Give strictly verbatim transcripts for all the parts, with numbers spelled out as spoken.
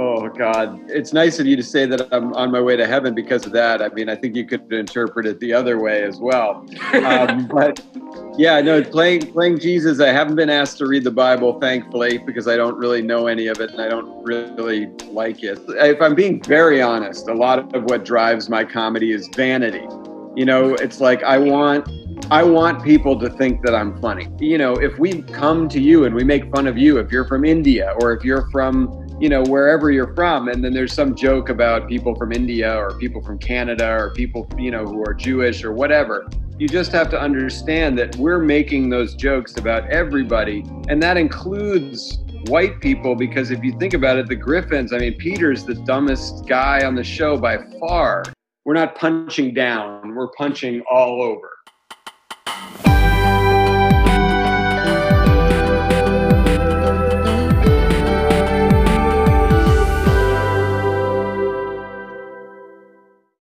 Oh, God. It's nice of you to say that I'm on my way to heaven because of that. I mean, I think you could interpret it the other way as well. Um, but yeah, no, playing, playing Jesus, I haven't been asked to read the Bible, thankfully, because I don't really know any of it and I don't really like it. If I'm being very honest, a lot of what drives my comedy is vanity. You know, it's like I want... I want people to think that I'm funny. You know, if we come to you and we make fun of you, if you're from India or if you're from, you know, wherever you're from, and then there's some joke about people from India or people from Canada or people, you know, who are Jewish or whatever, you just have to understand that we're making those jokes about everybody. And that includes white people, because if you think about it, the Griffins, I mean, Peter's the dumbest guy on the show by far. We're not punching down, we're punching all over.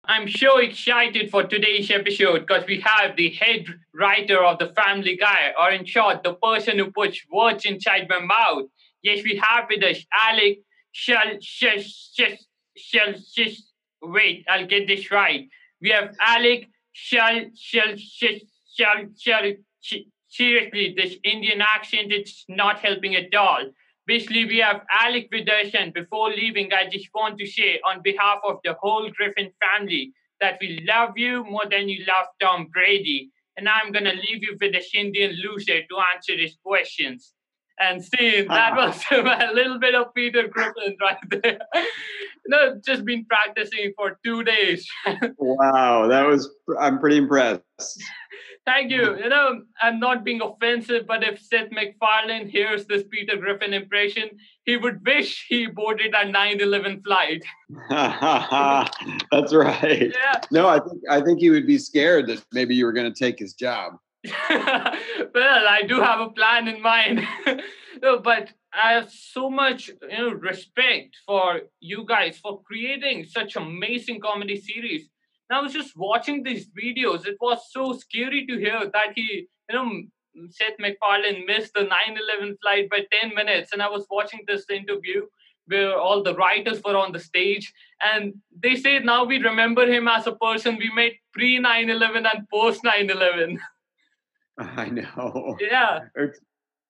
I'm so excited for today's episode because we have the head writer of The Family Guy, or in short, the person who puts words inside my mouth. Yes, we have with us Alec Shel... Shel... Shel... Shel... Shel... Wait, I'll get this right. We have Alec Shel... Shel... Shel... Shel... Shel... Seriously, this Indian accent, it's not helping at all. Basically, we have Alec with us, and before leaving, I just want to say on behalf of the whole Griffin family that we love you more than you love Tom Brady. And I'm going to leave you with this Indian loser to answer his questions. And see, that was a little bit of Peter Griffin right there. No, just been practicing for two days. Wow, that was, I'm pretty impressed. Thank you. You know, I'm not being offensive, but if Seth MacFarlane hears this Peter Griffin impression, he would wish he boarded a nine eleven flight. That's right. Yeah. No, I think, I think he would be scared that maybe you were going to take his job. Well, I do have a plan in mind. No, but I have so much, you know, respect for you guys for creating such amazing comedy series. And I was just watching these videos. It was so scary to hear that he, you know, Seth MacFarlane missed the nine eleven flight by ten minutes. And I was watching this interview where all the writers were on the stage. And they said now we remember him as a person we met pre nine eleven and post nine eleven. I know. Yeah. It's,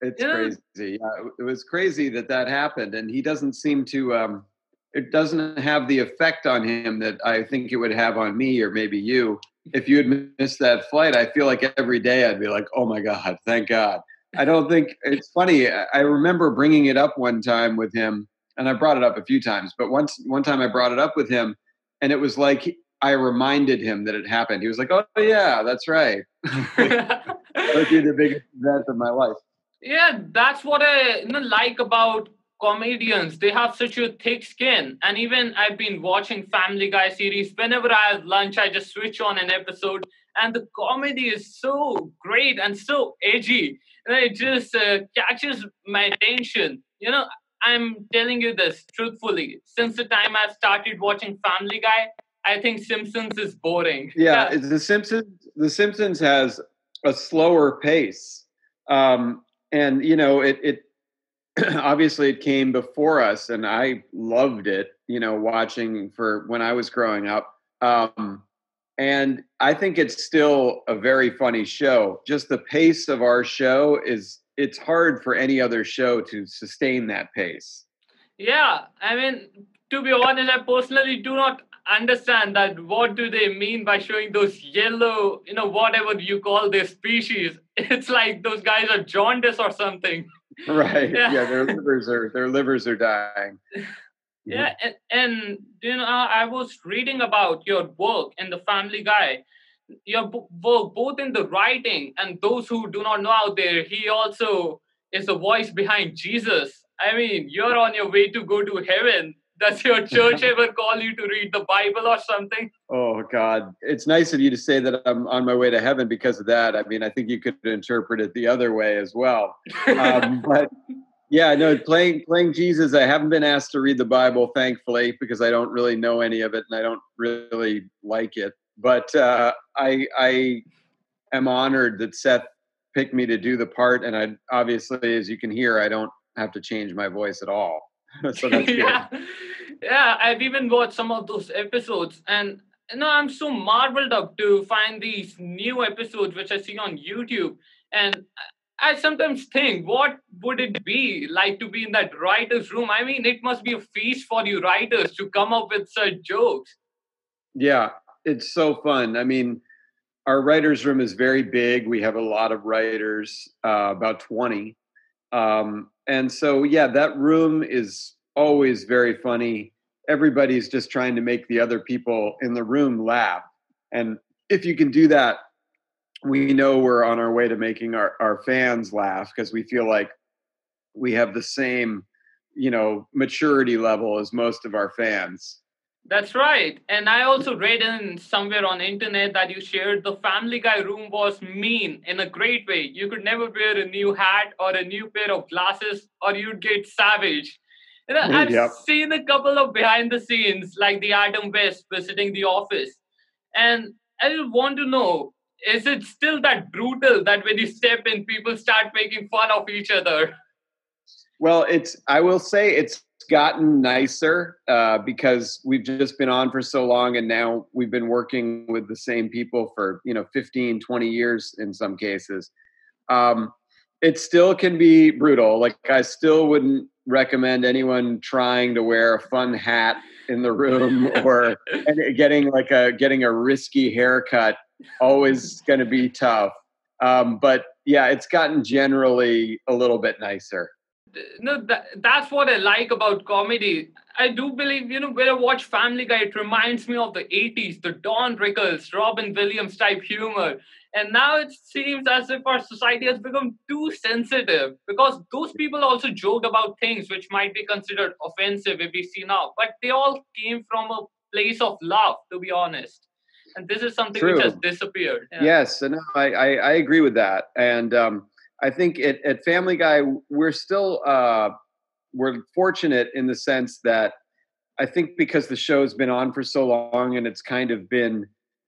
it's yeah. crazy. Yeah, it was crazy that that happened. And he doesn't seem to, um, it doesn't have the effect on him that I think it would have on me or maybe you. If you had missed that flight, I feel like every day I'd be like, oh my God, thank God. I don't think, it's funny. I remember bringing it up one time with him, and I brought it up a few times, but once one time I brought it up with him, and it was like, I reminded him that it happened. He was like, oh yeah, that's right. That'd be the biggest event of my life. Yeah, that's what I you know, like about comedians. They have such a thick skin. And even I've been watching Family Guy series. Whenever I have lunch, I just switch on an episode. And the comedy is so great and so edgy. And it just uh, catches my attention. You know, I'm telling you this truthfully. Since the time I started watching Family Guy, I think Simpsons is boring. Yeah, yeah. The Simpsons, The Simpsons has a slower pace. Um, and, you know, it, it obviously it came before us and I loved it, you know, watching for when I was growing up. Um, and I think it's still a very funny show. Just the pace of our show is, it's hard for any other show to sustain that pace. Yeah. I mean, to be honest, I personally do not understand that what do they mean by showing those yellow, you know, whatever you call their species. It's like those guys are jaundiced or something. Right. Yeah, yeah their livers are their livers are dying. Yeah, and, and you know, I was reading about your work in The Family Guy. Your work both in the writing and those who do not know out there, he also is the voice behind Jesus. I mean, you're on your way to go to heaven. Does your church ever call you to read the Bible or something? Oh, God. It's nice of you to say that I'm on my way to heaven because of that. I mean, I think you could interpret it the other way as well. Um, but yeah, no, playing playing Jesus, I haven't been asked to read the Bible, thankfully, because I don't really know any of it and I don't really like it. But uh, I, I am honored that Seth picked me to do the part. And I obviously, as you can hear, I don't have to change my voice at all. So that's good. Yeah. Yeah, I've even watched some of those episodes, and you know, I'm so marveled up to find these new episodes which I see on YouTube. And I sometimes think, what would it be like to be in that writer's room? I mean, it must be a feast for you writers to come up with such jokes. Yeah, it's so fun. I mean, our writer's room is very big. We have a lot of writers, uh, about twenty. Um, and so, yeah, that room is always very funny. Everybody's just trying to make the other people in the room laugh. And if you can do that, we know we're on our way to making our, our fans laugh, because we feel like we have the same, you know, maturity level as most of our fans. That's right. And I also read in somewhere on internet that you shared the Family Guy room was mean in a great way. You could never wear a new hat or a new pair of glasses, or you'd get savage. You know, I've yep. seen a couple of behind the scenes, like the Adam West visiting the office. And I want to know, is it still that brutal that when you step in, people start making fun of each other? Well, it's, I will say it's gotten nicer uh, because we've just been on for so long, and now we've been working with the same people for, you know, fifteen, twenty years in some cases. Um, it still can be brutal. Like, I still wouldn't recommend anyone trying to wear a fun hat in the room or getting like a getting a risky haircut. Always going to be tough. Um, but yeah, it's gotten generally a little bit nicer. No, that, that's what I like about comedy. I do believe, you know, when I watch Family Guy, it reminds me of the eighties, the Don Rickles, Robin Williams type humor. And now it seems as if our society has become too sensitive, because those people also joke about things which might be considered offensive if we see now. But they all came from a place of love, to be honest. And this is something True. which has disappeared. Yeah. Yes, and I, I, I agree with that. And um, I think it, at Family Guy, we're still uh, we're fortunate in the sense that I think because the show's been on for so long, and it's kind of been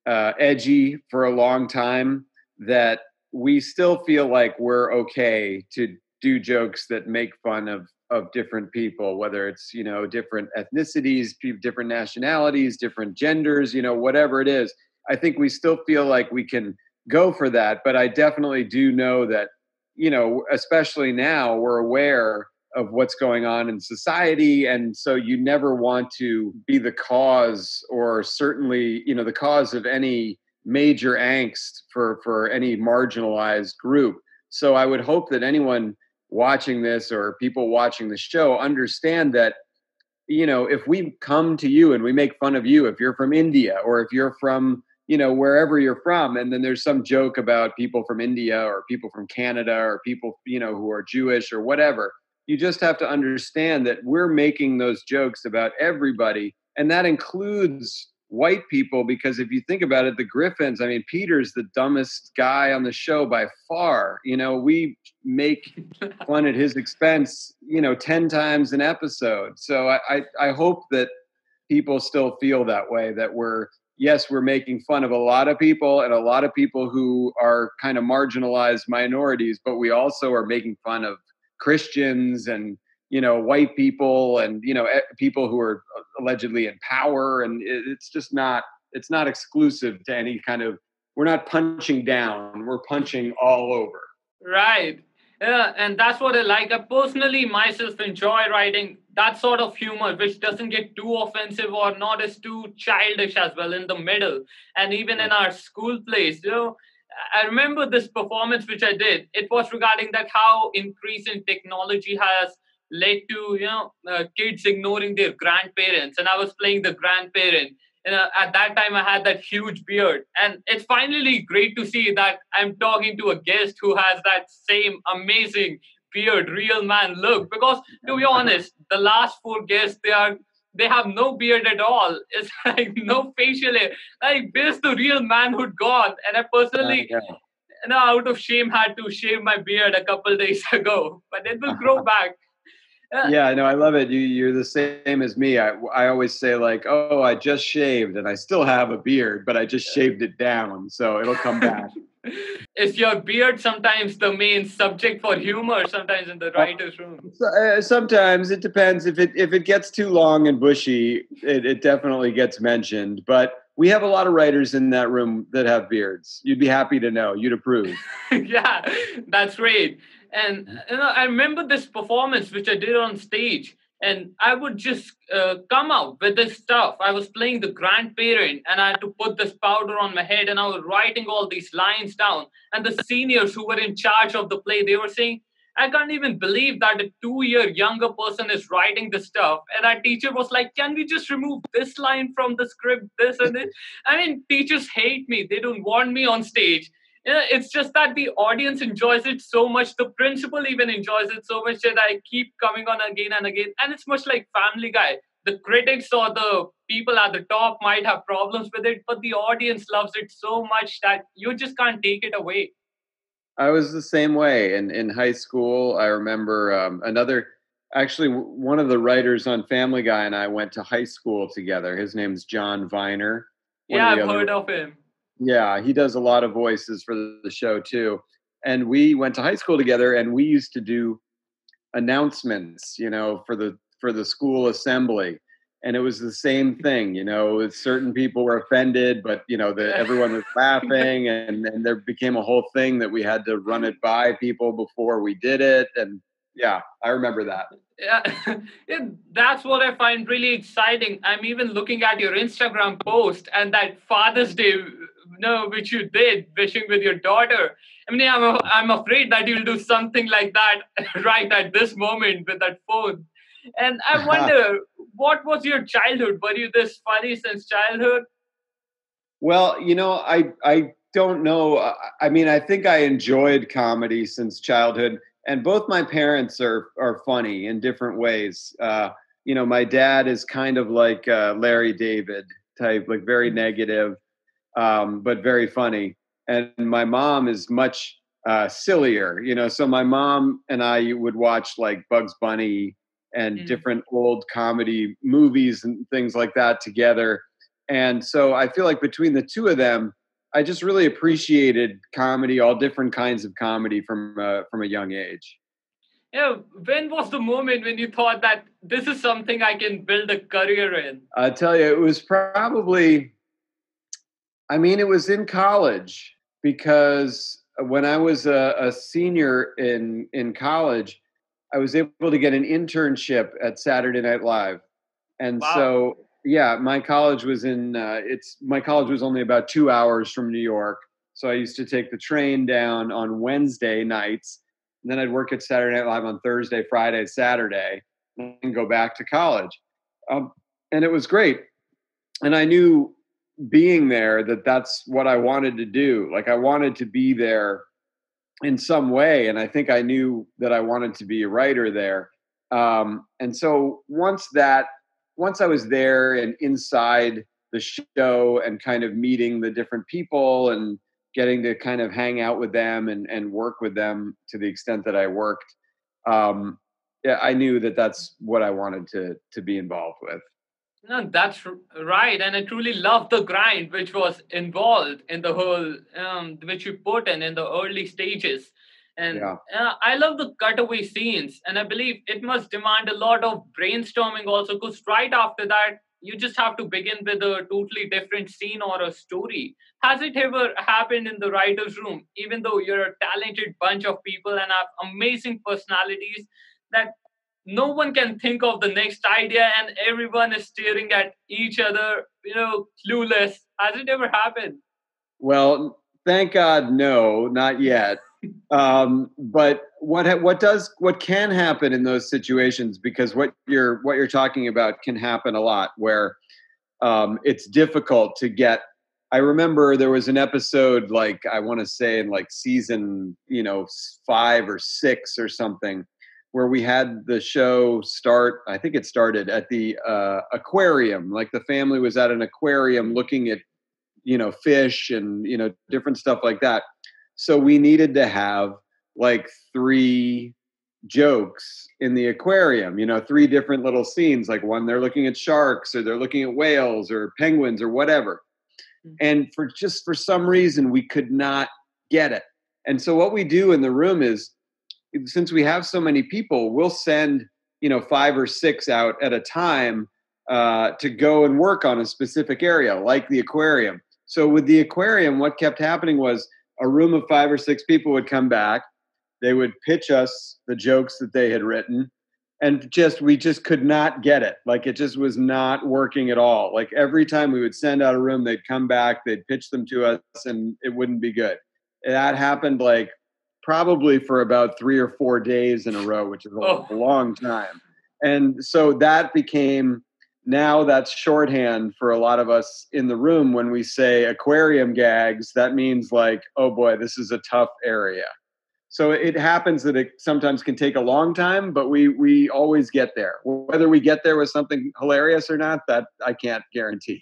uh, edgy for a long time, that we still feel like we're okay to do jokes that make fun of of different people, whether it's, you know, different ethnicities, different nationalities, different genders, you know, whatever it is. I think we still feel like we can go for that. But I definitely do know that, you know, especially now, we're aware of what's going on in society. And so you never want to be the cause, or certainly, you know, the cause of any major angst for, for any marginalized group. So I would hope that anyone watching this, or people watching the show, understand that, you know, if we come to you and we make fun of you, if you're from India, or if you're from, you know, wherever you're from, and then there's some joke about people from India or people from Canada or people, you know, who are Jewish or whatever, you just have to understand that we're making those jokes about everybody. And that includes white people, because if you think about it, the Griffins, I mean, Peter's the dumbest guy on the show by far. You know, we make fun at his expense, you know, ten times an episode. So I, I, I hope that people still feel that way, that we're, yes, we're making fun of a lot of people, and a lot of people who are kind of marginalized minorities, but we also are making fun of Christians and, you know, white people and, you know, people who are allegedly in power. And it's just not, it's not exclusive to any kind of, we're not punching down, we're punching all over. Right. Yeah. And that's what I like. I personally myself enjoy writing that sort of humor, which doesn't get too offensive or not as too childish as well, in the middle. And even in our school plays, you know, I remember this performance which I did. It was regarding that how increase in technology has led to, you know, uh, kids ignoring their grandparents. And I was playing the grandparent. And uh, at that time, I had that huge beard. And it's finally great to see that I'm talking to a guest who has that same amazing beard, real man look. Because to be honest, the last four guests, they are they have no beard at all. It's like no facial hair. Like, there's the real manhood gone. And I personally... Uh, yeah. you know, out of shame, had to shave my beard a couple days ago. But it will grow back. Yeah, no, I love it. You, you're the same as me. I, I always say like, oh, I just shaved, and I still have a beard, but I just shaved it down, so it'll come back. Is your beard sometimes the main subject for humor sometimes in the writer's room? Uh, sometimes. It depends. If it if it gets too long and bushy, it, it definitely gets mentioned. But we have a lot of writers in that room that have beards. You'd be happy to know. You'd approve. Yeah, that's great. And you know, I remember this performance which I did on stage. And I would just uh, come out with this stuff. I was playing the grandparent and I had to put this powder on my head and I was writing all these lines down. And the seniors who were in charge of the play, they were saying, I can't even believe that a two-year younger person is writing this stuff. And our teacher was like, can we just remove this line from the script, this and this? I mean, teachers hate me. They don't want me on stage. It's just that the audience enjoys it so much. The principal even enjoys it so much that I keep coming on again and again. And it's much like Family Guy. The critics or the people at the top might have problems with it, but the audience loves it so much that you just can't take it away. I was the same way. In, in high school, I remember um, another... Actually, one of the writers on Family Guy and I went to high school together. His name's John Viner. Yeah, I've heard of him. Yeah, he does a lot of voices for the show, too. And we went to high school together, and we used to do announcements, you know, for the for the school assembly. And it was the same thing, you know, certain people were offended, but, you know, the, everyone was laughing. And, and there became a whole thing that we had to run it by people before we did it. And, yeah, I remember that. Yeah. Yeah, that's what I find really exciting. I'm even looking at your Instagram post and that Father's Day No, which you did, wishing with your daughter. I mean, I'm, a, I'm afraid that you'll do something like that right at this moment with that phone. And I wonder, what was your childhood? Were you this funny since childhood? Well, you know, I, I don't know. I mean, I think I enjoyed comedy since childhood. And both my parents are, are funny in different ways. Uh, you know, my dad is kind of like uh, Larry David type, like very negative. Um, but very funny. And my mom is much uh, sillier, you know, so my mom and I would watch like Bugs Bunny and mm. different old comedy movies and things like that together. And so I feel like between the two of them, I just really appreciated comedy, all different kinds of comedy from uh, from a young age. Yeah, when was the moment when you thought that this is something I can build a career in? I'll tell you, it was probably... I mean, it was in college, because when I was a, a senior in, in college, I was able to get an internship at Saturday Night Live. And wow. so, yeah, my college was in, uh, it's my college was only about two hours from New York. So I used to take the train down on Wednesday nights, and then I'd work at Saturday Night Live on Thursday, Friday, Saturday, and go back to college. Um, and it was great. And I knew... being there, that that's what I wanted to do. Like I wanted to be there in some way. And I think I knew that I wanted to be a writer there. Um, and so once that, once I was there and inside the show and kind of meeting the different people and getting to kind of hang out with them and, and work with them to the extent that I worked, um, yeah, I knew that that's what I wanted to, to be involved with. No, that's right. And I truly love the grind which was involved in the whole, um, which you put in in the early stages. And yeah. uh, I love the cutaway scenes. And I believe it must demand a lot of brainstorming also, because right after that, you just have to begin with a totally different scene or a story. Has it ever happened in the writer's room, even though you're a talented bunch of people and have amazing personalities, that no one can think of the next idea and everyone is staring at each other, you know, clueless? Has it ever happened? Well, thank God, no, not yet. um, but what what does what can happen in those situations, because what you're what you're talking about can happen a lot, where um, it's difficult to get. I remember there was an episode, like I want to say in like season, you know, five or six or something, where we had the show start, I think it started at the uh, aquarium, like the family was at an aquarium looking at, you know, fish and, you know, different stuff like that. So we needed to have like three jokes in the aquarium, you know, three different little scenes, like one, they're looking at sharks or they're looking at whales or penguins or whatever. And for just for some reason, we could not get it. And so what we do in the room is, since we have so many people, we'll send, you know, five or six out at a time uh, to go and work on a specific area, like the aquarium. So with the aquarium, what kept happening was a room of five or six people would come back. They would pitch us the jokes that they had written, and just, we just could not get it. Like, it just was not working at all. Like, every time we would send out a room, they'd come back, they'd pitch them to us, and it wouldn't be good. And that happened like probably for about three or four days in a row, which is a oh. long time. And so that became, now that's shorthand for a lot of us in the room. When we say aquarium gags, that means like, oh boy, this is a tough area. So it happens that it sometimes can take a long time, but we we always get there. Whether we get there with something hilarious or not, that I can't guarantee.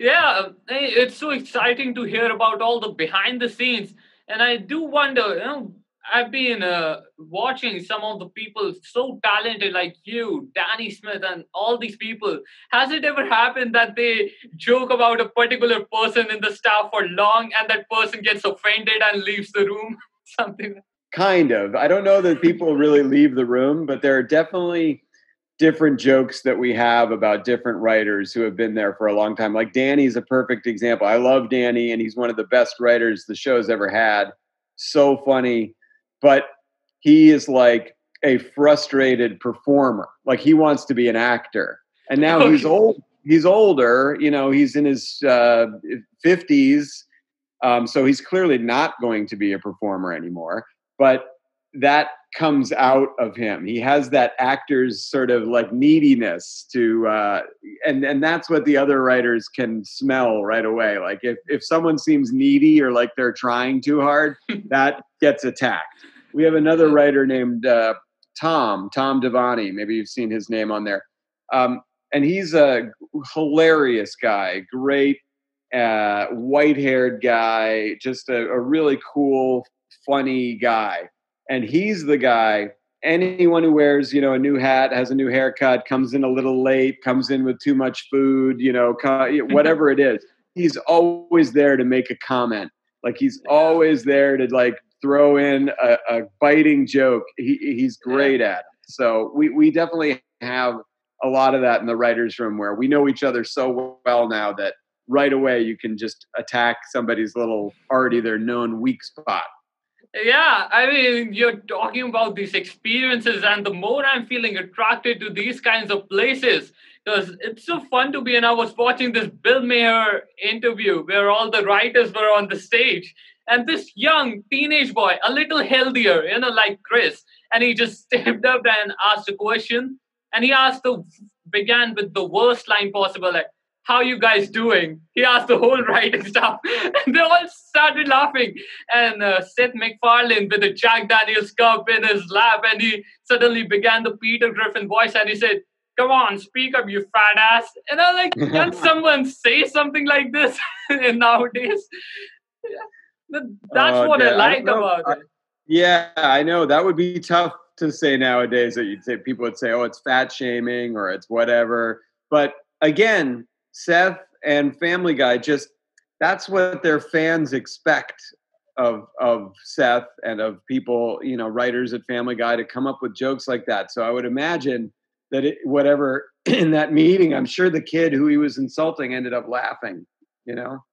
Yeah, it's so exciting to hear about all the behind the scenes. And I do wonder, you know, I've been uh, watching some of the people so talented like you, Danny Smith, and all these people. Has it ever happened that they joke about a particular person in the staff for long and that person gets offended and leaves the room? Something kind of. I don't know that people really leave the room, but there are definitely different jokes that we have about different writers who have been there for a long time. Like Danny's a perfect example. I love Danny, and he's one of the best writers the show's ever had. So funny, but he is like a frustrated performer. Like, he wants to be an actor, and now he's old. He's older. You know, he's in his uh, fifties. Um, so he's clearly not going to be a performer anymore, but that comes out of him. He has that actor's sort of like neediness to, uh, and, and that's what the other writers can smell right away. Like, if, if someone seems needy or like they're trying too hard, that gets attacked. We have another writer named uh, Tom, Tom Devaney. Maybe you've seen his name on there. Um, and he's a hilarious guy, great Uh, white-haired guy, just a, a really cool, funny guy. And he's the guy, anyone who wears, you know, a new hat, has a new haircut, comes in a little late, comes in with too much food, you know, whatever it is, he's always there to make a comment. Like, he's always there to like throw in a, a biting joke. He, he's great at it. So we, we definitely have a lot of that in the writer's room, where we know each other so well now that right away you can just attack somebody's little, already their known weak spot. Yeah, I mean, you're talking about these experiences, and the more I'm feeling attracted to these kinds of places, because it's so fun to be. And I was watching this Bill Maher interview where all the writers were on the stage, and this young teenage boy, a little healthier, you know, like Chris, and he just stepped up and asked a question, and he asked the began with the worst line possible, like, "How you guys doing?" He asked the whole writing staff, and they all started laughing. And uh, Seth MacFarlane, with a Jack Daniels cup in his lap, and he suddenly began the Peter Griffin voice, and he said, "Come on, speak up, you fat ass." And I'm like, can someone say something like this nowadays? Yeah. That's uh, what yeah, I like I about I, it. Yeah, I know. That would be tough to say nowadays. That you'd say, people would say, "Oh, it's fat shaming," or "it's whatever." But again, Seth and Family Guy, just, that's what their fans expect of of Seth and of people, you know, writers at Family Guy, to come up with jokes like that. So I would imagine that it, whatever in that meeting, I'm sure the kid who he was insulting ended up laughing, you know?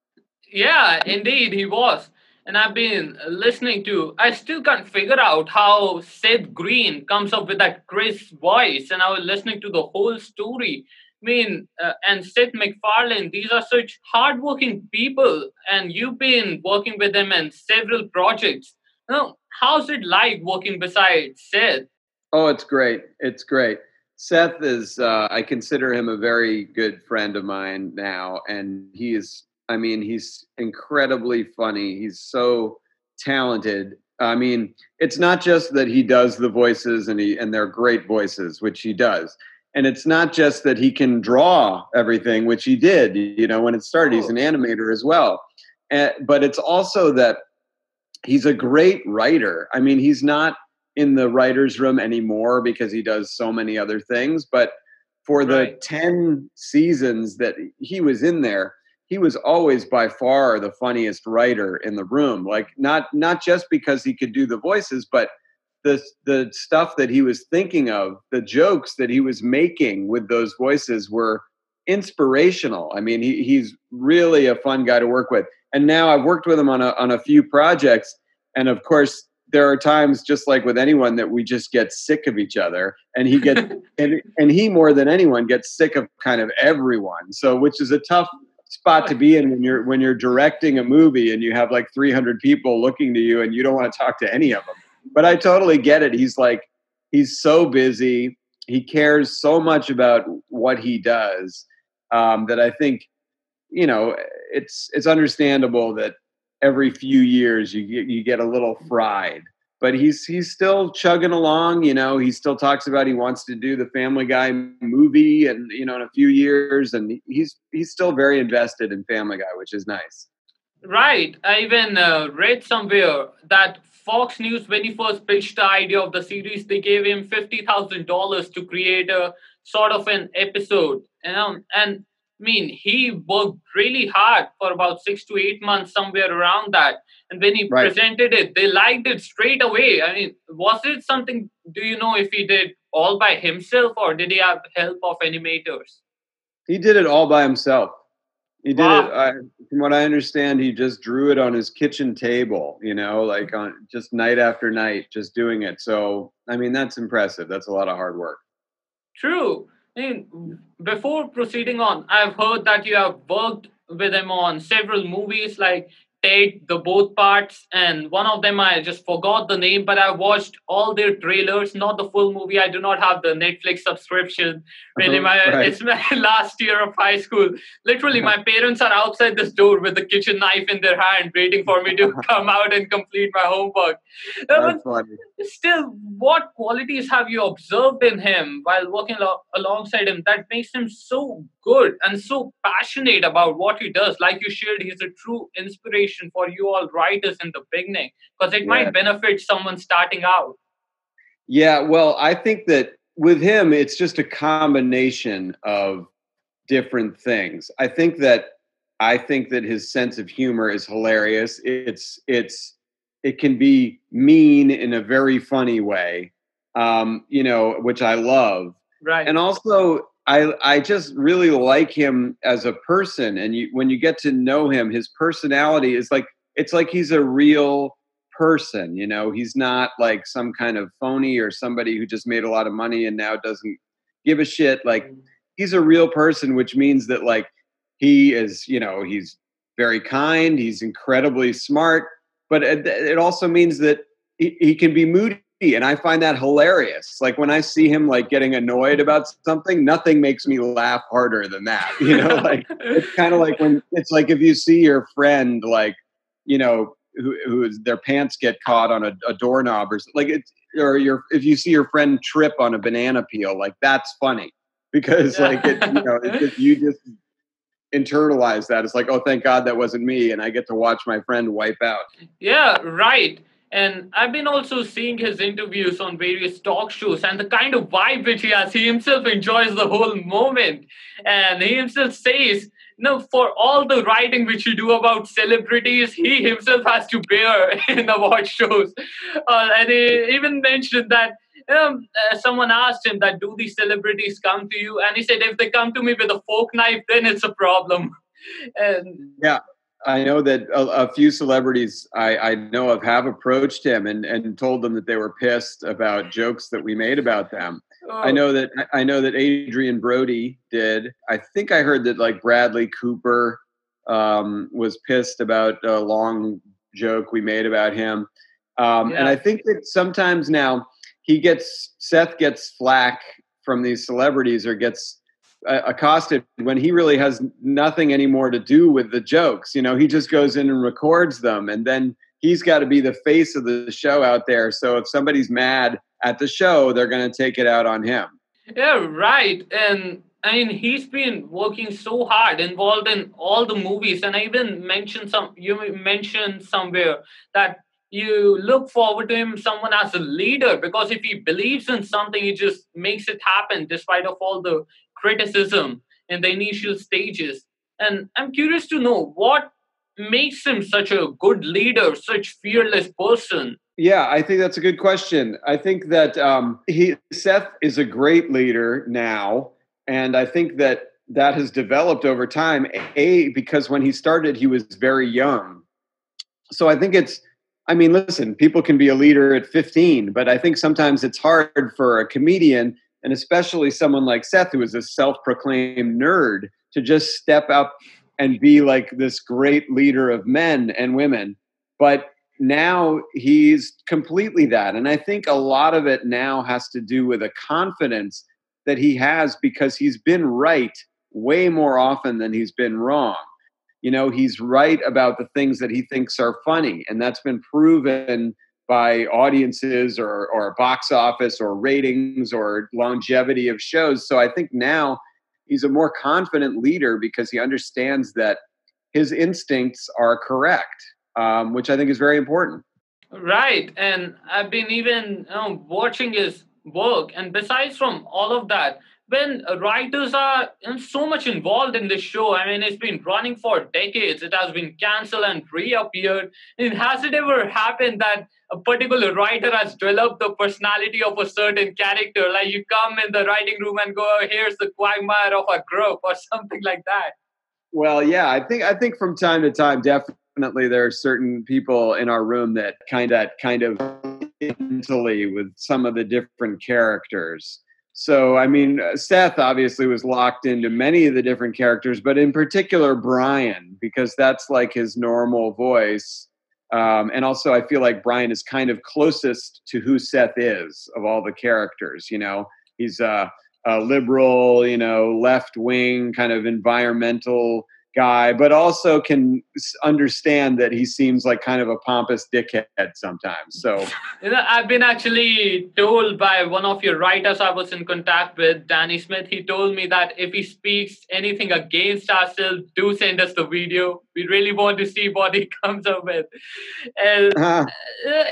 Yeah, indeed he was. And I've been listening to, I still can't figure out how Seth Green comes up with that Chris voice. And I was listening to the whole story. I mean, uh, and Seth MacFarlane, these are such hardworking people, and you've been working with them in several projects. Now, how's it like working beside Seth? Oh, it's great. It's great. Seth is, uh, I consider him a very good friend of mine now, and he is, I mean, he's incredibly funny. He's so talented. I mean, it's not just that he does the voices, and he, and they're great voices, which he does. And it's not just that he can draw everything, which he did, you know, when it started. He's an animator as well. And, but it's also that he's a great writer. I mean, he's not in the writer's room anymore because he does so many other things. But for the right. ten seasons that he was in there, he was always by far the funniest writer in the room. Like not, not just because he could do the voices, but the, the stuff that he was thinking of, the jokes that he was making with those voices were inspirational. I mean, he, he's really a fun guy to work with. And now I've worked with him on a, on a few projects. And of course, there are times, just like with anyone, that we just get sick of each other, and he gets and, and he more than anyone gets sick of kind of everyone. So, which is a tough spot to be in when you're when you're directing a movie and you have like three hundred people looking to you and you don't want to talk to any of them. But I totally get it. He's like, he's so busy. He cares so much about what he does um, that I think, you know, it's it's understandable that every few years you get, you get a little fried, but he's, he's still chugging along. You know, he still talks about, he wants to do the Family Guy movie and, you know, in a few years, and he's, he's still very invested in Family Guy, which is nice. Right. I even uh, read somewhere that Fox News, when he first pitched the idea of the series, they gave him fifty thousand dollars to create a sort of an episode. Um, and, I mean, he worked really hard for about six to eight months, somewhere around that. And when he right. presented it, they liked it straight away. I mean, was it something, do you know if he did all by himself or did he have help of animators? He did it all by himself. He did wow. it, I, from what I understand, he just drew it on his kitchen table, you know, like on just night after night, just doing it. So, I mean, that's impressive. That's a lot of hard work. True. I mean, before proceeding on, I've heard that you have worked with him on several movies like Ted, The Both Parts, and one of them I just forgot the name, but I watched all their trailers, not the full movie. I do not have the Netflix subscription. Really, my, right. It's my last year of high school. Literally, my parents are outside this door with the kitchen knife in their hand, waiting for me to come out and complete my homework. That's funny. Still, what qualities have you observed in him while working lo- alongside him that makes him so good and so passionate about what he does? Like you shared, he's a true inspiration for you all writers in the beginning, because it yeah. might benefit someone starting out. Yeah, well, I think that with him, it's just a combination of different things. I think that I think that his sense of humor is hilarious. It's it's it can be mean in a very funny way, um, you know, which I love. Right, and also. I, I just really like him as a person. And you, when you get to know him, his personality is like, it's like he's a real person, you know, he's not like some kind of phony or somebody who just made a lot of money and now doesn't give a shit. Like he's a real person, which means that like he is, you know, he's very kind, he's incredibly smart, but it, it also means that he, he can be moody. And I find that hilarious. Like when I see him like getting annoyed about something, nothing makes me laugh harder than that. You know, like it's kind of like when it's like if you see your friend, like, you know, who, who is, their pants get caught on a, a doorknob or like it's or your if you see your friend trip on a banana peel, like that's funny because yeah. like it, you know, it, it, you just internalize that. It's like, oh, thank God that wasn't me, and I get to watch my friend wipe out. Yeah, right. And I've been also seeing his interviews on various talk shows and the kind of vibe which he has. He himself enjoys the whole moment. And he himself says, no, for all the writing which you do about celebrities, he himself has to bear in award shows. Uh, and he even mentioned that um, uh, someone asked him that, do these celebrities come to you? And he said, if they come to me with a fork knife, then it's a problem. And yeah. I know that a, a few celebrities I, I know of have approached him and, and told them that they were pissed about jokes that we made about them. Oh. I know that I know that Adrian Brody did. I think I heard that like Bradley Cooper um, was pissed about a long joke we made about him. Um, yeah. And I think that sometimes now he gets Seth gets flack from these celebrities or gets accosted when he really has nothing anymore to do with the jokes. You know, he just goes in and records them, and then he's got to be the face of the show out there. So if somebody's mad at the show, they're going to take it out on him. Yeah, right. And I mean, he's been working so hard, involved in all the movies. And I even mentioned some, you mentioned somewhere that you look forward to him, someone as a leader, because if he believes in something, he just makes it happen despite of all the criticism in the initial stages. And I'm curious to know what makes him such a good leader, such fearless person. Yeah, I think that's a good question. I think that um, he Seth is a great leader now, and I think that that has developed over time. A, because when he started, he was very young. So I think it's, I mean, listen, people can be a leader at fifteen, but I think sometimes it's hard for a comedian, and especially someone like Seth, who is a self-proclaimed nerd, to just step up and be like this great leader of men and women. But now he's completely that. And I think a lot of it now has to do with a confidence that he has because he's been right way more often than he's been wrong. You know, he's right about the things that he thinks are funny, and that's been proven by audiences or, or box office or ratings or longevity of shows. So I think now he's a more confident leader because he understands that his instincts are correct, um, which I think is very important. Right. And I've been even you know, watching his work. And besides from all of that, when writers are so much involved in this show, I mean, it's been running for decades. It has been canceled and reappeared. And has it ever happened that a particular writer has developed the personality of a certain character? Like you come in the writing room and go, oh, here's the quagmire of a group or something like that. Well, yeah, I think I think from time to time, definitely there are certain people in our room that kind of kind of mentally with some of the different characters. So, I mean, Seth obviously was locked into many of the different characters, but in particular, Brian, because that's like his normal voice. Um, and also, I feel like Brian is kind of closest to who Seth is of all the characters. You know, he's a, a liberal, you know, left-wing kind of environmental guy, but also can understand that he seems like kind of a pompous dickhead sometimes. So, you know, I've been actually told by one of your writers I was in contact with, Danny Smith. He told me that if he speaks anything against ourselves, do send us the video. We really want to see what he comes up with. And uh-huh.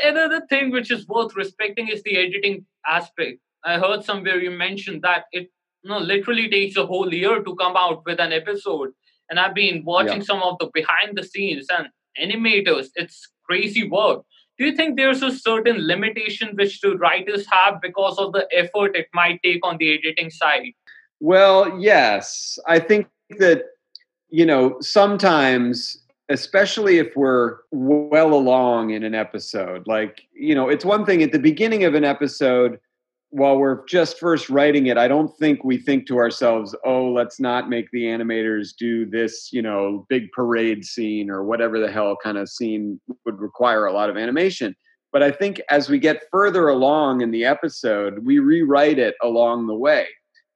Another thing which is worth respecting is the editing aspect. I heard somewhere you mentioned that it you know, literally takes a whole year to come out with an episode. And I've been watching yeah. some of the behind the scenes and animators. It's crazy work. Do you think there's a certain limitation which the writers have because of the effort it might take on the editing side? Well, yes. I think that, you know, sometimes, especially if we're well along in an episode, like, you know, it's one thing at the beginning of an episode, while we're just first writing it, I don't think we think to ourselves, oh, let's not make the animators do this, you know, big parade scene or whatever the hell kind of scene would require a lot of animation. But I think as we get further along in the episode, we rewrite it along the way.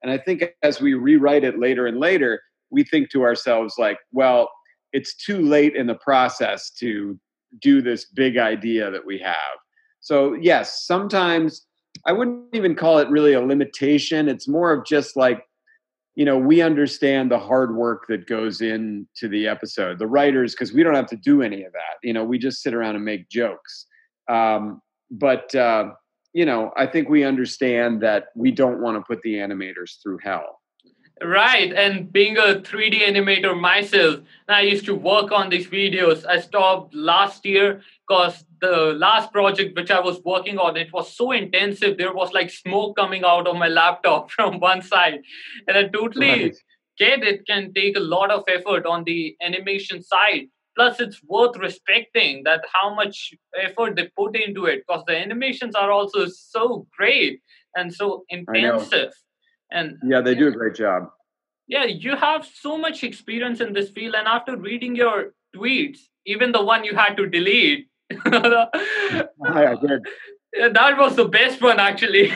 And I think as we rewrite it later and later, we think to ourselves like, well, it's too late in the process to do this big idea that we have. So yes, sometimes I wouldn't even call it really a limitation. It's more of just like, you know, we understand the hard work that goes into the episode, the writers, because we don't have to do any of that. You know, we just sit around and make jokes. Um, but, uh, you know, I think we understand that we don't want to put the animators through hell. Right. And being a three D animator myself, I used to work on these videos. I stopped last year because the last project which I was working on, it was so intensive. There was like smoke coming out of my laptop from one side. And I totally right. get it can take a lot of effort on the animation side. Plus, it's worth respecting that how much effort they put into it because the animations are also so great and so intensive. And yeah, they do a great job. Yeah, you have so much experience in this field. And after reading your tweets, even the one you had to delete, I did. Yeah, that was the best one, actually.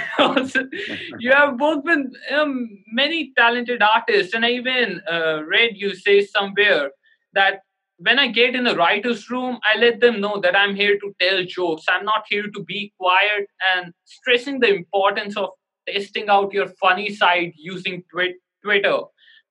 You have both been um, many talented artists. And I even uh, read you say somewhere that when I get in the writer's room, I let them know that I'm here to tell jokes. I'm not here to be quiet and stressing the importance of testing out your funny side using twi- Twitter.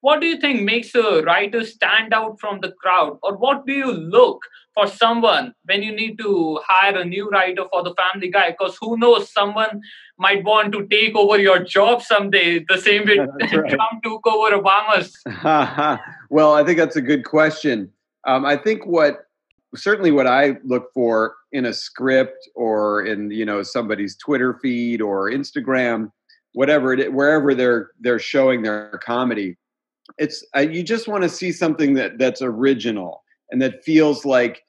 What do you think makes a writer stand out from the crowd? Or what do you look for someone when you need to hire a new writer for the Family Guy? Because who knows, someone might want to take over your job someday, the same way Trump took over Obama's. Well, I think that's a good question. Um, I think what certainly what I look for in a script or in, you know, somebody's Twitter feed or Instagram, whatever it, wherever they're they're showing their comedy, it's uh, you just want to see something that that's original and that feels like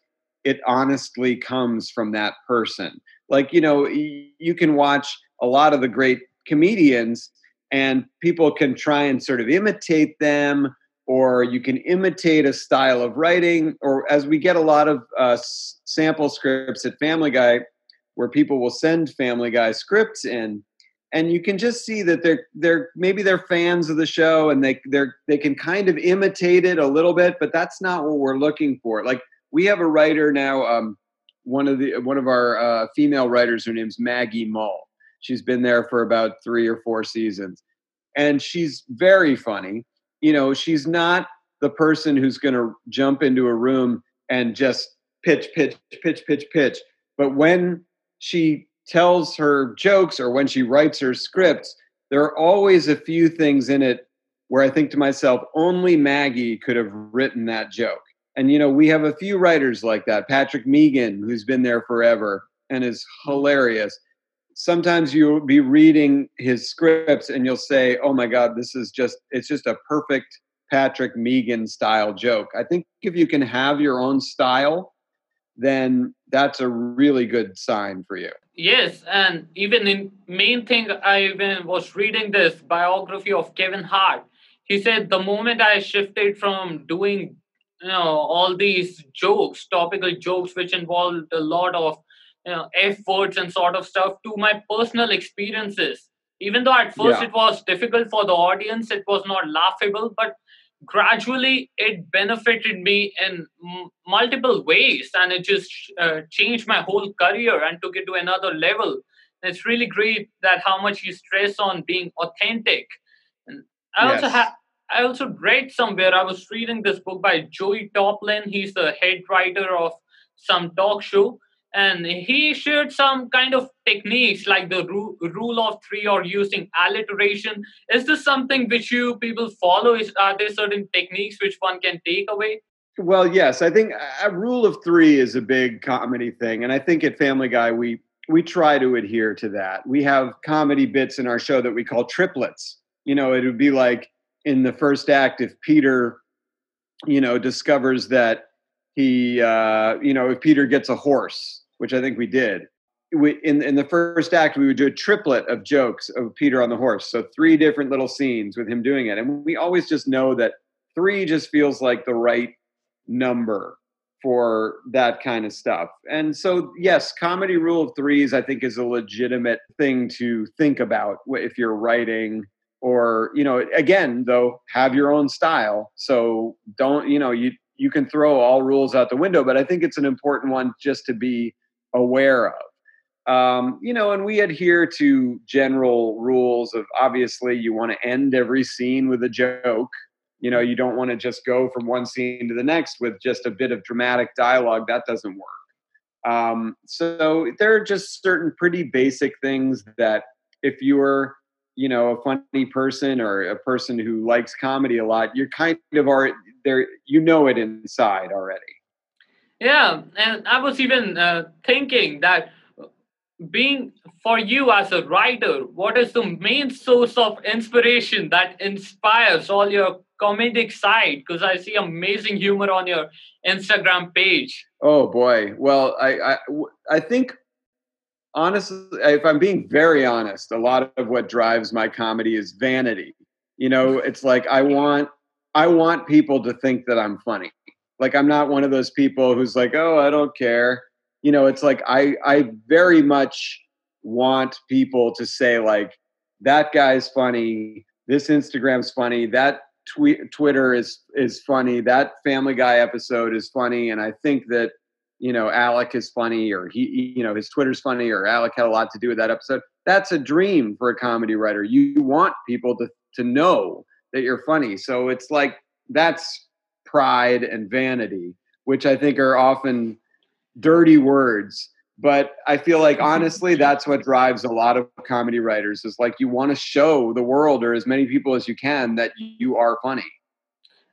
it honestly comes from that person. Like, you know, y- you can watch a lot of the great comedians and people can try and sort of imitate them, or you can imitate a style of writing, or as we get a lot of uh, s- sample scripts at Family Guy, where people will send Family Guy scripts in, and you can just see that they're they're maybe they're fans of the show and they they're they can kind of imitate it a little bit, but that's not what we're looking for. Like, we have a writer now, um, one of the one of our uh, female writers, her name's Maggie Mull. She's been there for about three or four seasons, and she's very funny. You know, she's not the person who's going to jump into a room and just pitch, pitch, pitch, pitch, pitch. But when she tells her jokes or when she writes her scripts, there are always a few things in it where I think to myself, only Maggie could have written that joke. And, you know, we have a few writers like that. Patrick Meighan, who's been there forever and is hilarious. Sometimes you'll be reading his scripts and you'll say, oh my God, this is just, it's just a perfect Patrick Meighan style joke. I think if you can have your own style, then that's a really good sign for you. Yes. And even in main thing, I even was reading this biography of Kevin Hart. He said, the moment I shifted from doing, you know, all these jokes, topical jokes, which involved a lot of, you know, F words and sort of stuff, to my personal experiences. Even though at first yeah. it was difficult for the audience, it was not laughable, but gradually it benefited me in m- multiple ways, and it just uh, changed my whole career and took it to another level. And it's really great that how much you stress on being authentic. And I yes. also have. I also read somewhere, I was reading this book by Joey Toplin. He's the head writer of some talk show. And he shared some kind of techniques like the ru- rule of three or using alliteration. Is this something which you people follow? Is, are there certain techniques which one can take away? Well, yes. I think a rule of three is a big comedy thing. And I think at Family Guy, we we try to adhere to that. We have comedy bits in our show that we call triplets. You know, it would be like in the first act, if Peter, you know, discovers that he, uh, you know, if Peter gets a horse, which I think we did, we, in, in the first act, we would do a triplet of jokes of Peter on the horse. So three different little scenes with him doing it. And we always just know that three just feels like the right number for that kind of stuff. And so, yes, comedy rule of threes, I think, is a legitimate thing to think about if you're writing. Or, you know, again, though, have your own style. So don't, you know, you, you can throw all rules out the window, but I think it's an important one just to be aware of. Um, you know, and we adhere to general rules of, obviously, you want to end every scene with a joke. You know, you don't want to just go from one scene to the next with just a bit of dramatic dialogue. That doesn't work. Um, so there are just certain pretty basic things that if you're, you know, a funny person or a person who likes comedy a lot, you're kind of are there, you know it inside already. Yeah. And I was even uh, thinking that being for you as a writer, what is the main source of inspiration that inspires all your comedic side? Because I see amazing humor on your Instagram page. Oh boy. Well, I, I, I think, honestly, if I'm being very honest, a lot of what drives my comedy is vanity. You know, it's like I want I want people to think that I'm funny. Like, I'm not one of those people who's like, oh, I don't care. You know, it's like I I very much want people to say, like, that guy's funny, this Instagram's funny, that tweet Twitter is is funny, that Family Guy episode is funny, and I think that, you know, Alec is funny, or he, you know, his Twitter's funny, or Alec had a lot to do with that episode. That's a dream for a comedy writer. You want people to, to know that you're funny. So it's like, that's pride and vanity, which I think are often dirty words. But I feel like, honestly, that's what drives a lot of comedy writers, is like, you want to show the world or as many people as you can that you are funny.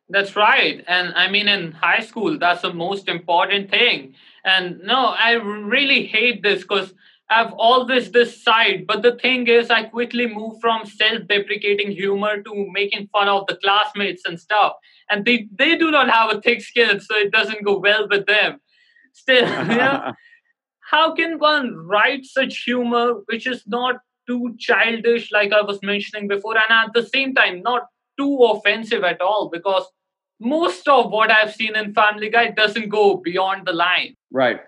That's right. And I mean, in high school, that's the most important thing. And no, I really hate this because I've always this side. But the thing is, I quickly moved from self-deprecating humor to making fun of the classmates and stuff. And they, they do not have a thick skin, so it doesn't go well with them. Still, you know, how can one write such humor which is not too childish, like I was mentioning before, and at the same time, not too offensive at all, because most of what I've seen in Family Guy doesn't go beyond the line. Right.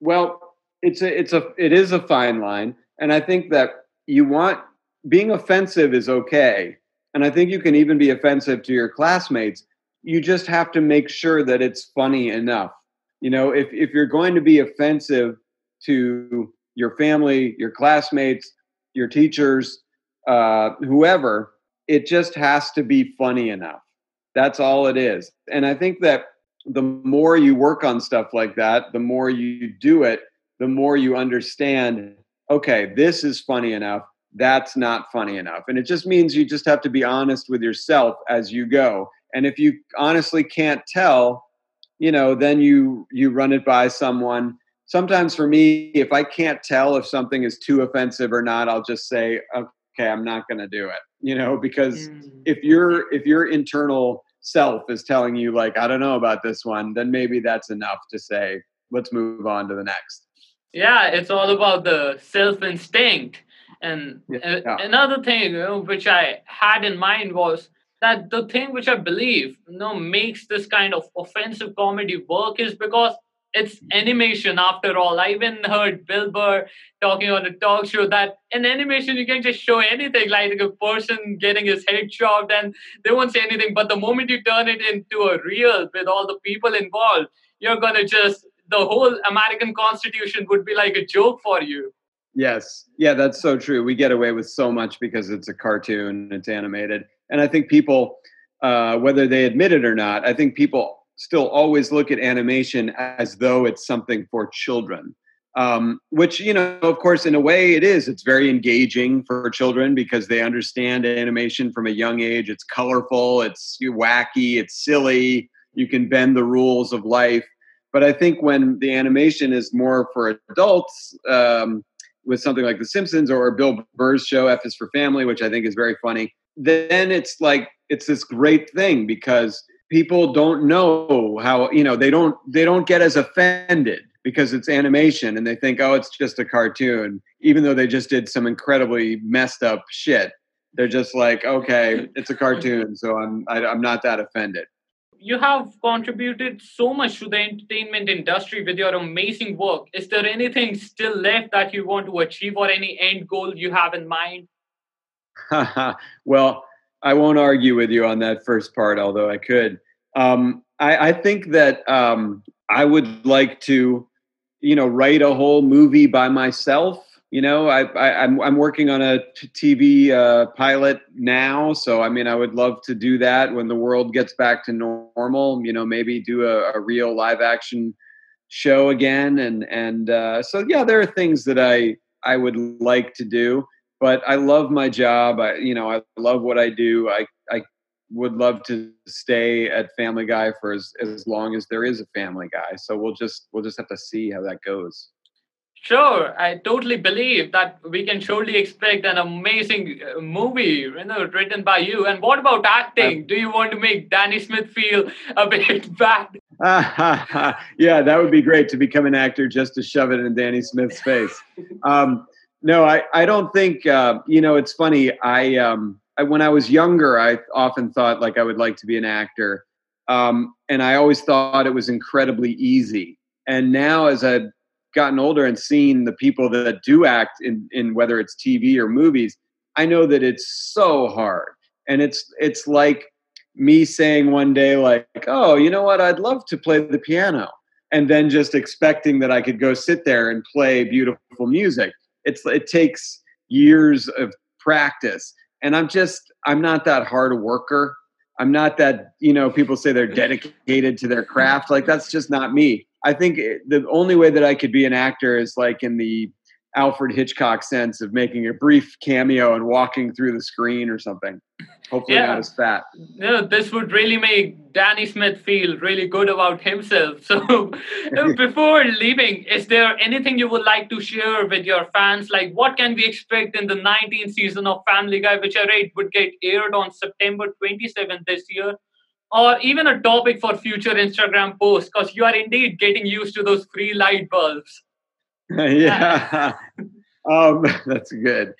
Well, it's a, it's a, it is a fine line. And I think that you want, being offensive is okay. And I think you can even be offensive to your classmates. You just have to make sure that it's funny enough. You know, if, if you're going to be offensive to your family, your classmates, your teachers, uh, whoever, it just has to be funny enough. That's all it is. And I think that the more you work on stuff like that, the more you do it, the more you understand, okay, this is funny enough. That's not funny enough. And it just means you just have to be honest with yourself as you go. And if you honestly can't tell, you know, then you, you run it by someone. Sometimes for me, if I can't tell if something is too offensive or not, I'll just say, okay, I'm not going to do it. You know, because mm. if your if your internal self is telling you, like, I don't know about this one, then maybe that's enough to say, let's move on to the next. Yeah, it's all about the self-instinct. And yeah. a- another thing, you know, which I had in mind was that the thing which I believe, you know, makes this kind of offensive comedy work is because it's animation after all. I even heard Bill Burr talking on a talk show that in animation, you can just show anything, like a person getting his head chopped and they won't say anything. But the moment you turn it into a reel with all the people involved, you're going to just, the whole American Constitution would be like a joke for you. Yes. Yeah, that's so true. We get away with so much because it's a cartoon, it's animated. And I think people, uh, whether they admit it or not, I think people still always look at animation as though it's something for children, um, which, you know, of course, in a way it is. It's very engaging for children because they understand animation from a young age. It's colorful, it's wacky, it's silly. You can bend the rules of life. But I think when the animation is more for adults, um, with something like The Simpsons or Bill Burr's show, F is for Family, which I think is very funny, then it's like, it's this great thing because people don't know how, you know, they don't they don't get as offended because it's animation and they think, oh, it's just a cartoon, even though they just did some incredibly messed up shit. They're just like, okay, it's a cartoon, so I'm I, I'm not that offended. You have contributed so much to the entertainment industry with your amazing work. Is there anything still left that you want to achieve or any end goal you have in mind? Well, I won't argue with you on that first part, although I could. Um, I, I think that um, I would like to, you know, write a whole movie by myself. You know, I, I, I'm, I'm working on a T V uh, pilot now. So, I mean, I would love to do that when the world gets back to normal, you know, maybe do a, a real live action show again. And, and uh, so, yeah, there are things that I, I would like to do. But I love my job. I, you know, I love what I do. I, I would love to stay at Family Guy for as, as long as there is a Family Guy. So we'll just we'll just have to see how that goes. Sure, I totally believe that we can surely expect an amazing movie, you know, written by you. And what about acting? Um, do you want to make Danny Smith feel a bit bad? Yeah, that would be great, to become an actor just to shove it in Danny Smith's face. Um, No, I, I don't think, uh, you know, it's funny. I, um, I when I was younger, I often thought like I would like to be an actor. Um, and I always thought it was incredibly easy. And now as I've gotten older and seen the people that do act in, in whether it's T V or movies, I know that it's so hard. And it's it's like me saying one day like, oh, you know what? I'd love to play the piano. And then just expecting that I could go sit there and play beautiful music. It's, it takes years of practice, and I'm just, I'm not that hard a worker. I'm not that, you know, people say they're dedicated to their craft. Like, that's just not me. I think it, the only way that I could be an actor is like in the Alfred Hitchcock sense of making a brief cameo and walking through the screen or something. Hopefully yeah. not as fat. No, this would really make Danny Smith feel really good about himself. So before leaving, is there anything you would like to share with your fans? Like, what can we expect in the nineteenth season of Family Guy, which I read would get aired on September twenty-seventh this year? Or even a topic for future Instagram posts, because you are indeed getting used to those free light bulbs. yeah, um, that's good.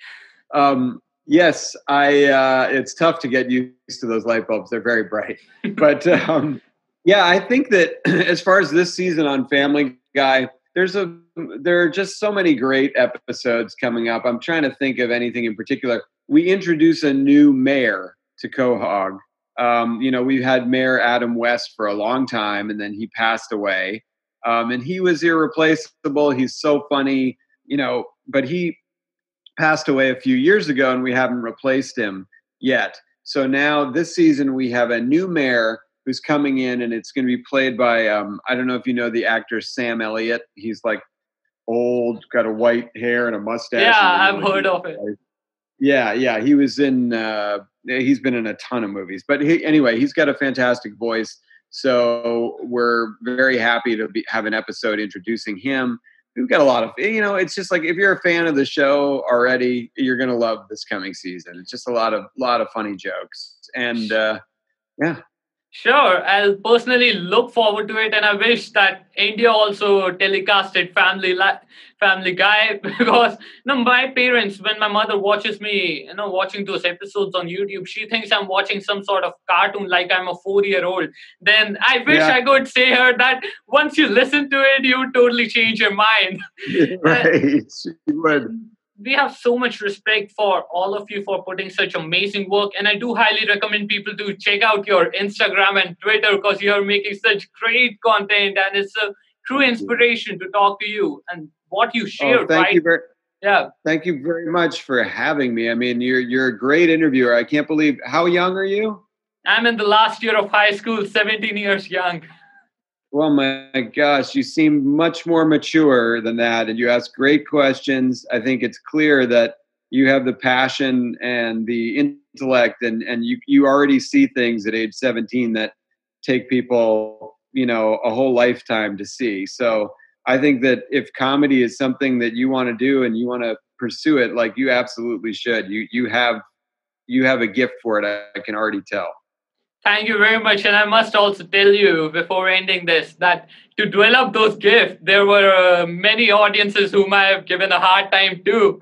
Um, yes, I. Uh, it's tough to get used to those light bulbs. They're very bright. But um, yeah, I think that as far as this season on Family Guy, there's a there are just so many great episodes coming up. I'm trying to think of anything in particular. We introduce a new mayor to Quahog. Um, you know, we've had Mayor Adam West for a long time, and then he passed away. Um, and he was irreplaceable. He's so funny, you know, but he passed away a few years ago and we haven't replaced him yet. So now this season we have a new mayor who's coming in, and it's going to be played by, um, I don't know if you know the actor Sam Elliott. He's like old, got a white hair and a mustache. Yeah, I've heard of it. Yeah, yeah. He was in, uh, he's been in a ton of movies. But he, anyway, he's got a fantastic voice. So we're very happy to be, have an episode introducing him. We've got a lot of, you know, it's just like, if you're a fan of the show already, you're going to love this coming season. It's just a lot of, lot of funny jokes. And uh, yeah. Sure. I'll personally look forward to it. And I wish that India also telecasted Family li- Family Guy, because you know, my parents, when my mother watches me, you know, watching those episodes on YouTube, she thinks I'm watching some sort of cartoon, like I'm a four-year-old. Then I wish yeah. I could say her that once you listen to it, you would totally change your mind. Right. She would. We have so much respect for all of you for putting such amazing work. And I do highly recommend people to check out your Instagram and Twitter, because you're making such great content. And it's a true inspiration to talk to you and what you share. Oh, thank right? you very, yeah. Thank you very much for having me. I mean, you're, you're a great interviewer. I can't believe, how young are you? I'm in the last year of high school, seventeen years young. Well, my gosh, you seem much more mature than that. And you ask great questions. I think it's clear that you have the passion and the intellect, and, and you, you already see things at age seventeen that take people, you know, a whole lifetime to see. So I think that if comedy is something that you want to do and you want to pursue it, like you absolutely should, you, you have, you have a gift for it. I, I can already tell. Thank you very much. And I must also tell you before ending this that to develop those gifts, there were uh, many audiences whom I have given a hard time to.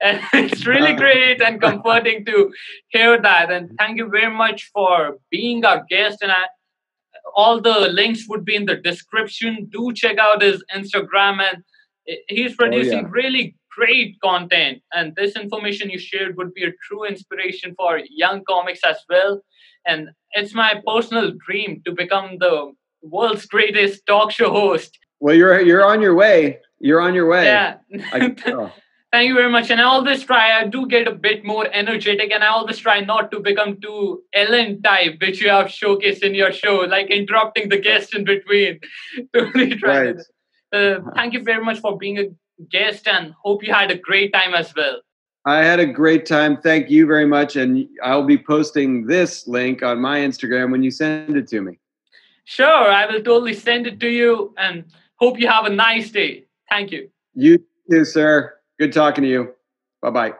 And it's really great and comforting to hear that. And thank you very much for being our guest. And I, all the links would be in the description. Do check out his Instagram. And he's producing oh, yeah. really great content. And this information you shared would be a true inspiration for young comics as well. And it's my personal dream to become the world's greatest talk show host. Well, you're you're on your way. You're on your way. Yeah. I, oh. Thank you very much. And I always try, I do get a bit more energetic, and I always try not to become too Ellen type, which you have showcased in your show, like interrupting the guest in between. Totally try. Right. Uh, thank you very much for being a guest, and hope you had a great time as well. I had a great time. Thank you very much. And I'll be posting this link on my Instagram when you send it to me. Sure. I will totally send it to you, and hope you have a nice day. Thank you. You too, sir. Good talking to you. Bye-bye.